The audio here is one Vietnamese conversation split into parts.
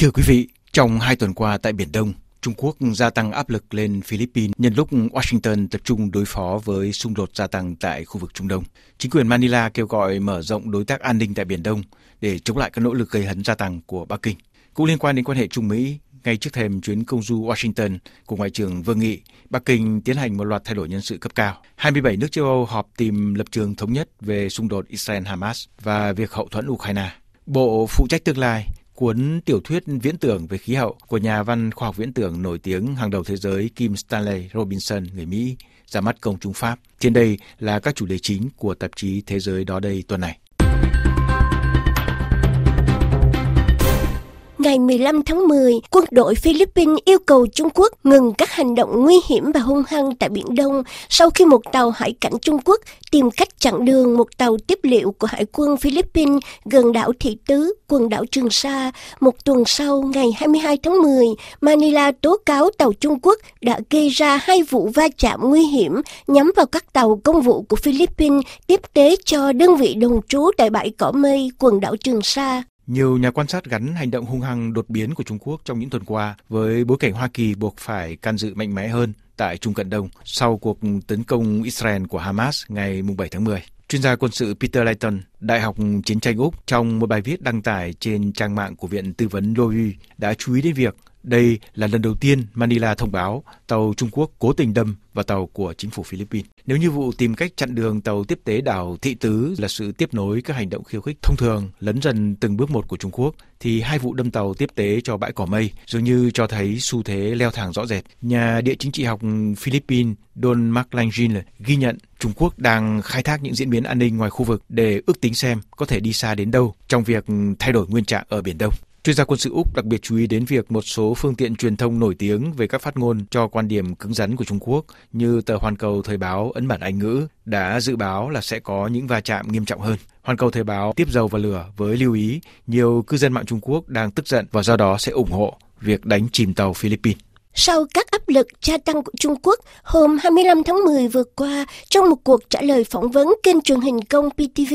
thưa quý vị, trong 2 tuần qua tại Biển Đông, Trung Quốc gia tăng áp lực lên Philippines nhân lúc Washington tập trung đối phó với xung đột gia tăng tại khu vực Trung Đông. Chính quyền Manila kêu gọi mở rộng đối tác an ninh tại Biển Đông để chống lại các nỗ lực gây hấn gia tăng của Bắc Kinh. Cũng liên quan đến quan hệ Trung-Mỹ, ngay trước thềm chuyến công du Washington của Ngoại trưởng Vương Nghị, Bắc Kinh tiến hành một loạt thay đổi nhân sự cấp cao. 27 nước châu Âu họp tìm lập trường thống nhất về xung đột Israel-Hamas và việc hậu thuẫn Ukraina. Bộ phụ trách Tương Lai, cuốn tiểu thuyết viễn tưởng về khí hậu của nhà văn khoa học viễn tưởng nổi tiếng hàng đầu thế giới Kim Stanley Robinson, người Mỹ, ra mắt công chúng Pháp. Trên đây là các chủ đề chính của tạp chí Thế giới Đó đây tuần này. Ngày 15 tháng 10, quân đội Philippines yêu cầu Trung Quốc ngừng các hành động nguy hiểm và hung hăng tại Biển Đông sau khi một tàu hải cảnh Trung Quốc tìm cách chặn đường một tàu tiếp liệu của Hải quân Philippines gần đảo Thị Tứ, quần đảo Trường Sa. Một tuần sau, ngày 22 tháng 10, Manila tố cáo tàu Trung Quốc đã gây ra 2 vụ va chạm nguy hiểm nhắm vào các tàu công vụ của Philippines tiếp tế cho đơn vị đồn trú tại Bãi Cỏ Mây, quần đảo Trường Sa. Nhiều nhà quan sát gắn hành động hung hăng đột biến của Trung Quốc trong những tuần qua với bối cảnh Hoa Kỳ buộc phải can dự mạnh mẽ hơn tại Trung Cận Đông sau cuộc tấn công Israel của Hamas ngày 7 tháng 10. Chuyên gia quân sự Peter Layton, Đại học Chiến tranh Úc, trong một bài viết đăng tải trên trang mạng của Viện Tư vấn Lowy đã chú ý đến việc đây là lần đầu tiên Manila thông báo tàu Trung Quốc cố tình đâm vào tàu của chính phủ Philippines. Nếu như vụ tìm cách chặn đường tàu tiếp tế đảo Thị Tứ là sự tiếp nối các hành động khiêu khích thông thường lấn dần từng bước một của Trung Quốc, thì 2 vụ đâm tàu tiếp tế cho Bãi Cỏ Mây dường như cho thấy xu thế leo thang rõ rệt. Nhà địa chính trị học Philippines Don MacLangin ghi nhận Trung Quốc đang khai thác những diễn biến an ninh ngoài khu vực để ước tính xem có thể đi xa đến đâu trong việc thay đổi nguyên trạng ở Biển Đông. Chuyên gia quân sự Úc đặc biệt chú ý đến việc một số phương tiện truyền thông nổi tiếng về các phát ngôn cho quan điểm cứng rắn của Trung Quốc như tờ Hoàn Cầu Thời báo ấn bản Anh ngữ đã dự báo là sẽ có những va chạm nghiêm trọng hơn. Hoàn Cầu Thời báo tiếp dầu vào lửa với lưu ý nhiều cư dân mạng Trung Quốc đang tức giận và do đó sẽ ủng hộ việc đánh chìm tàu Philippines. Sau các áp lực gia tăng của Trung Quốc, hôm 25 tháng 10 vừa qua, trong một cuộc trả lời phỏng vấn kênh truyền hình công PTV,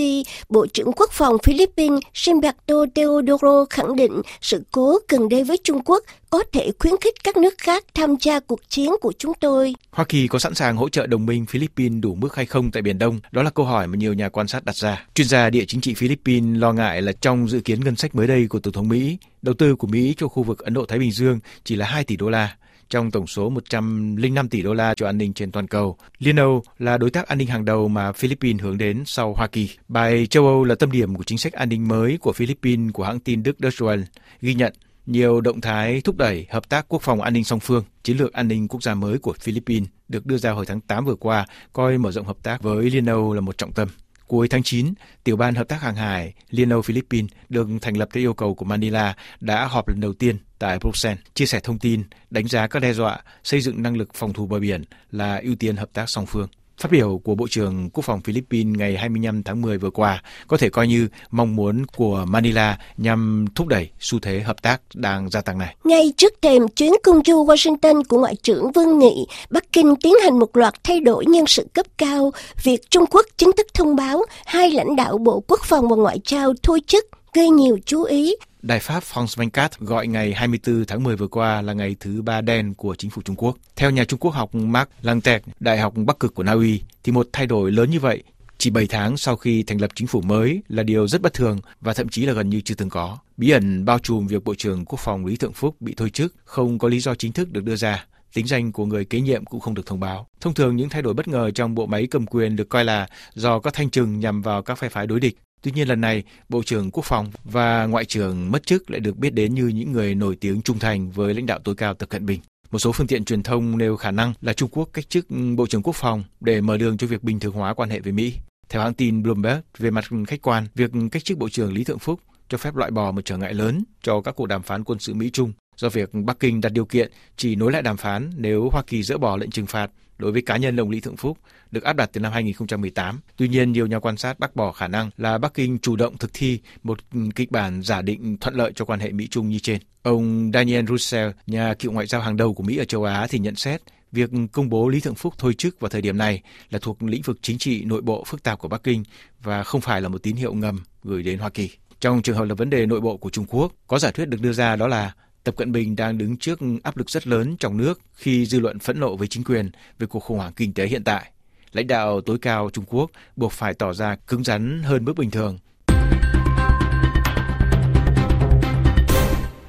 Bộ trưởng Quốc phòng Philippines Shimbato Teodoro khẳng định sự cố gần đây với Trung Quốc có thể khuyến khích các nước khác tham gia cuộc chiến của chúng tôi. Hoa Kỳ có sẵn sàng hỗ trợ đồng minh Philippines đủ mức hay không tại Biển Đông? Đó là câu hỏi mà nhiều nhà quan sát đặt ra. Chuyên gia địa chính trị Philippines lo ngại là trong dự kiến ngân sách mới đây của Tổng thống Mỹ, đầu tư của Mỹ cho khu vực Ấn Độ-Thái Bình Dương chỉ là 2 tỷ đô la. Trong tổng số 105 tỷ đô la cho an ninh trên toàn cầu, Liên Âu là đối tác an ninh hàng đầu mà Philippines hướng đến sau Hoa Kỳ. Bài châu Âu là tâm điểm của chính sách an ninh mới của Philippines của hãng tin Đức Deutsche Welle ghi nhận nhiều động thái thúc đẩy hợp tác quốc phòng an ninh song phương. Chiến lược an ninh quốc gia mới của Philippines được đưa ra hồi tháng 8 vừa qua coi mở rộng hợp tác với Liên Âu là một trọng tâm. Cuối tháng 9, Tiểu ban Hợp tác Hàng hải Liên Âu Philippines được thành lập theo yêu cầu của Manila đã họp lần đầu tiên tại Bruxelles, chia sẻ thông tin, đánh giá các đe dọa, xây dựng năng lực phòng thủ bờ biển là ưu tiên hợp tác song phương. Phát biểu của Bộ trưởng Quốc phòng Philippines ngày 25 tháng 10 vừa qua có thể coi như mong muốn của Manila nhằm thúc đẩy xu thế hợp tác đang gia tăng này. Ngay trước thềm chuyến công du Washington của Ngoại trưởng Vương Nghị, Bắc Kinh tiến hành một loạt thay đổi nhân sự cấp cao. Việc Trung Quốc chính thức thông báo 2 lãnh đạo Bộ Quốc phòng và Ngoại giao thôi chức gây nhiều chú ý. Đài Pháp France 24 gọi ngày 24 tháng 10 vừa qua là ngày thứ 3 đen của chính phủ Trung Quốc. Theo nhà Trung Quốc học Mark Lantek, Đại học Bắc Cực của Na Uy, thì một thay đổi lớn như vậy chỉ 7 tháng sau khi thành lập chính phủ mới là điều rất bất thường và thậm chí là gần như chưa từng có. Bí ẩn bao trùm việc Bộ trưởng Quốc phòng Lý Thượng Phúc bị thôi chức, không có lý do chính thức được đưa ra. Tính danh của người kế nhiệm cũng không được thông báo. Thông thường những thay đổi bất ngờ trong bộ máy cầm quyền được coi là do các thanh trừng nhằm vào các phe phái đối địch. Tuy nhiên lần này, Bộ trưởng Quốc phòng và Ngoại trưởng mất chức lại được biết đến như những người nổi tiếng trung thành với lãnh đạo tối cao Tập Cận Bình. Một số phương tiện truyền thông nêu khả năng là Trung Quốc cách chức Bộ trưởng Quốc phòng để mở đường cho việc bình thường hóa quan hệ với Mỹ. Theo hãng tin Bloomberg, về mặt khách quan, việc cách chức Bộ trưởng Lý Thượng Phúc cho phép loại bỏ một trở ngại lớn cho các cuộc đàm phán quân sự Mỹ-Trung do việc Bắc Kinh đặt điều kiện chỉ nối lại đàm phán nếu Hoa Kỳ dỡ bỏ lệnh trừng phạt đối với cá nhân ông Lý Thượng Phúc được áp đặt từ năm 2018. Tuy nhiên, nhiều nhà quan sát bác bỏ khả năng là Bắc Kinh chủ động thực thi một kịch bản giả định thuận lợi cho quan hệ Mỹ-Trung như trên. Ông Daniel Russel, nhà cựu ngoại giao hàng đầu của Mỹ ở châu Á thì nhận xét việc công bố Lý Thượng Phúc thôi chức vào thời điểm này là thuộc lĩnh vực chính trị nội bộ phức tạp của Bắc Kinh và không phải là một tín hiệu ngầm gửi đến Hoa Kỳ. Trong trường hợp là vấn đề nội bộ của Trung Quốc, có giả thuyết được đưa ra đó là Tập Cận Bình đang đứng trước áp lực rất lớn trong nước khi dư luận phẫn nộ với chính quyền về cuộc khủng hoảng kinh tế hiện tại. Lãnh đạo tối cao Trung Quốc buộc phải tỏ ra cứng rắn hơn mức bình thường.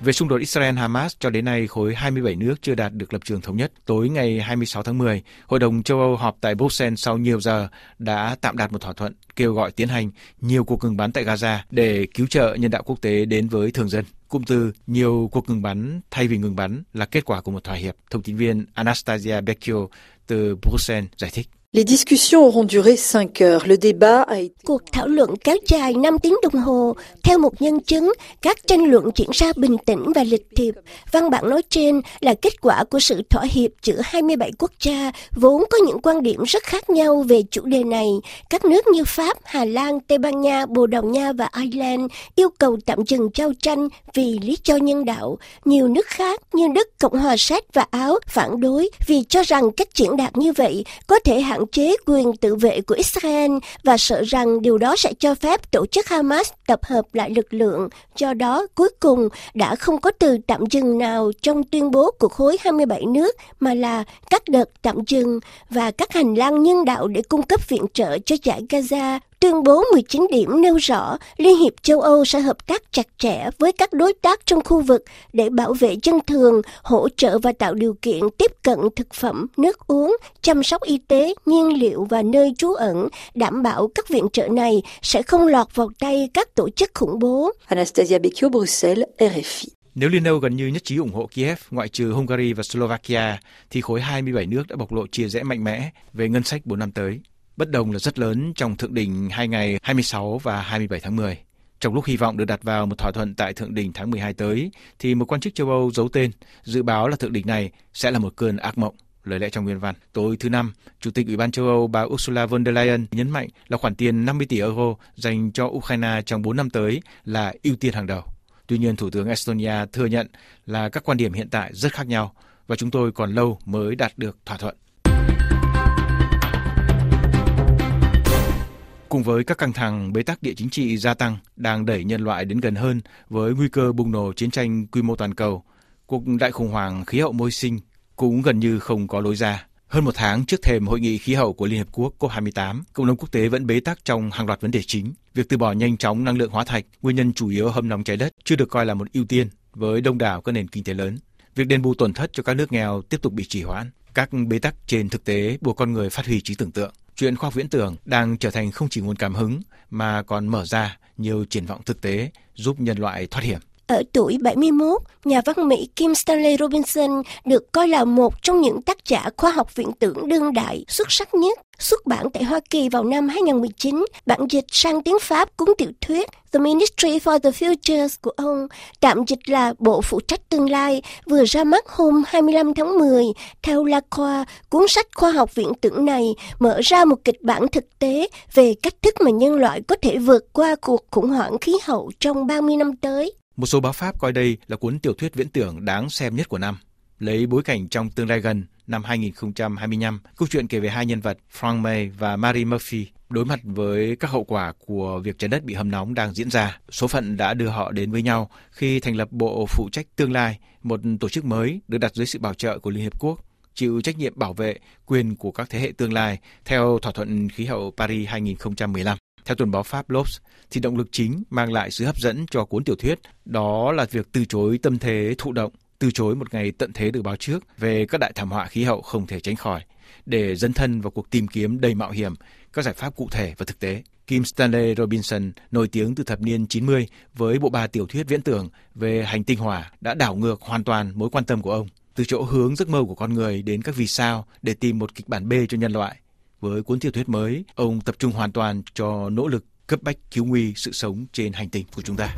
Về xung đột Israel-Hamas, cho đến nay khối 27 nước chưa đạt được lập trường thống nhất. Tối ngày 26 tháng 10, Hội đồng châu Âu họp tại Bruxelles sau nhiều giờ đã tạm đạt một thỏa thuận kêu gọi tiến hành nhiều cuộc ngừng bắn tại Gaza để cứu trợ nhân đạo quốc tế đến với thường dân. Cụm từ nhiều cuộc ngừng bắn thay vì ngừng bắn là kết quả của một thỏa hiệp. Thông tin viên Anastasia Becchio từ Bruxelles giải thích. Cuộc thảo luận kéo dài 5 tiếng đồng hồ. Theo một nhân chứng, các tranh luận diễn ra bình tĩnh và lịch thiệp. Văn bản nói trên là kết quả của sự thỏa hiệp giữa 27 quốc gia, vốn có những quan điểm rất khác nhau về chủ đề này. Các nước như Pháp, Hà Lan, Tây Ban Nha, Bồ Đào Nha và Ireland yêu cầu tạm dừng giao tranh vì lý do nhân đạo. Nhiều nước khác như Đức, Cộng hòa Séc và Áo phản đối vì cho rằng cách diễn đạt như vậy có thể hạn chế quyền tự vệ của Israel và sợ rằng điều đó sẽ cho phép tổ chức Hamas tập hợp lại lực lượng. Do đó, cuối cùng đã không có từ tạm dừng nào trong tuyên bố của khối 27 nước mà là các đợt tạm dừng và các hành lang nhân đạo để cung cấp viện trợ cho giải Gaza. Tuyên bố 19 điểm nêu rõ Liên hiệp châu Âu sẽ hợp tác chặt chẽ với các đối tác trong khu vực để bảo vệ dân thường, hỗ trợ và tạo điều kiện tiếp cận thực phẩm, nước uống, chăm sóc y tế, nhiên liệu và nơi trú ẩn, đảm bảo các viện trợ này sẽ không lọt vào tay các tổ chức khủng bố. Anastasia Becchio, Bruxelles, RFI. Nếu Liên Âu gần như nhất trí ủng hộ Kiev, ngoại trừ Hungary và Slovakia, thì khối 27 nước đã bộc lộ chia rẽ mạnh mẽ về ngân sách 4 năm tới. Bất đồng là rất lớn trong thượng đỉnh hai ngày 26 và 27 tháng 10. Trong lúc hy vọng được đặt vào một thỏa thuận tại thượng đỉnh tháng 12 tới, thì một quan chức châu Âu giấu tên dự báo là thượng đỉnh này sẽ là một cơn ác mộng. Lời lẽ trong nguyên văn. Tối thứ Năm, Chủ tịch Ủy ban châu Âu bà Ursula von der Leyen nhấn mạnh là khoản tiền 50 tỷ euro dành cho Ukraina trong 4 năm tới là ưu tiên hàng đầu. Tuy nhiên, Thủ tướng Estonia thừa nhận là các quan điểm hiện tại rất khác nhau và chúng tôi còn lâu mới đạt được thỏa thuận. Cùng với các căng thẳng, bế tắc địa chính trị gia tăng đang đẩy nhân loại đến gần hơn với nguy cơ bùng nổ chiến tranh quy mô toàn cầu. Cuộc đại khủng hoảng khí hậu môi sinh cũng gần như không có lối ra. Hơn một tháng trước thềm Hội nghị khí hậu của Liên Hiệp Quốc COP 28, cộng đồng quốc tế vẫn bế tắc trong hàng loạt vấn đề chính. Việc từ bỏ nhanh chóng năng lượng hóa thạch, nguyên nhân chủ yếu hâm nóng trái đất, chưa được coi là một ưu tiên với đông đảo các nền kinh tế lớn. Việc đền bù tổn thất cho các nước nghèo tiếp tục bị trì hoãn. Các bế tắc trên thực tế buộc con người phát huy trí tưởng tượng. Chuyện khoa học viễn tưởng đang trở thành không chỉ nguồn cảm hứng mà còn mở ra nhiều triển vọng thực tế giúp nhân loại thoát hiểm. Ở tuổi 71, nhà văn Mỹ Kim Stanley Robinson được coi là một trong những tác giả khoa học viễn tưởng đương đại xuất sắc nhất. Xuất bản tại Hoa Kỳ vào năm 2019, bản dịch sang tiếng Pháp cuốn tiểu thuyết The Ministry for the Future của ông, tạm dịch là Bộ phụ trách Tương Lai, vừa ra mắt hôm 25 tháng 10. Theo Lacroix, cuốn sách khoa học viễn tưởng này mở ra một kịch bản thực tế về cách thức mà nhân loại có thể vượt qua cuộc khủng hoảng khí hậu trong 30 năm tới. Một số báo Pháp coi đây là cuốn tiểu thuyết viễn tưởng đáng xem nhất của năm. Lấy bối cảnh trong tương lai gần, năm 2025, câu chuyện kể về hai nhân vật Frank May và Mary Murphy đối mặt với các hậu quả của việc trái đất bị hâm nóng đang diễn ra. Số phận đã đưa họ đến với nhau khi thành lập Bộ phụ trách Tương Lai, một tổ chức mới được đặt dưới sự bảo trợ của Liên Hiệp Quốc, chịu trách nhiệm bảo vệ quyền của các thế hệ tương lai theo thỏa thuận khí hậu Paris 2015. Theo tuần báo Pháp L'Obs, thì động lực chính mang lại sự hấp dẫn cho cuốn tiểu thuyết đó là việc từ chối tâm thế thụ động, từ chối một ngày tận thế được báo trước về các đại thảm họa khí hậu không thể tránh khỏi, để dấn thân vào cuộc tìm kiếm đầy mạo hiểm, các giải pháp cụ thể và thực tế. Kim Stanley Robinson, nổi tiếng từ thập niên 90 với bộ ba tiểu thuyết viễn tưởng về hành tinh hỏa, đã đảo ngược hoàn toàn mối quan tâm của ông, từ chỗ hướng giấc mơ của con người đến các vì sao để tìm một kịch bản B cho nhân loại. Với cuốn tiểu thuyết mới, ông tập trung hoàn toàn cho nỗ lực cấp bách cứu nguy sự sống trên hành tinh của chúng ta.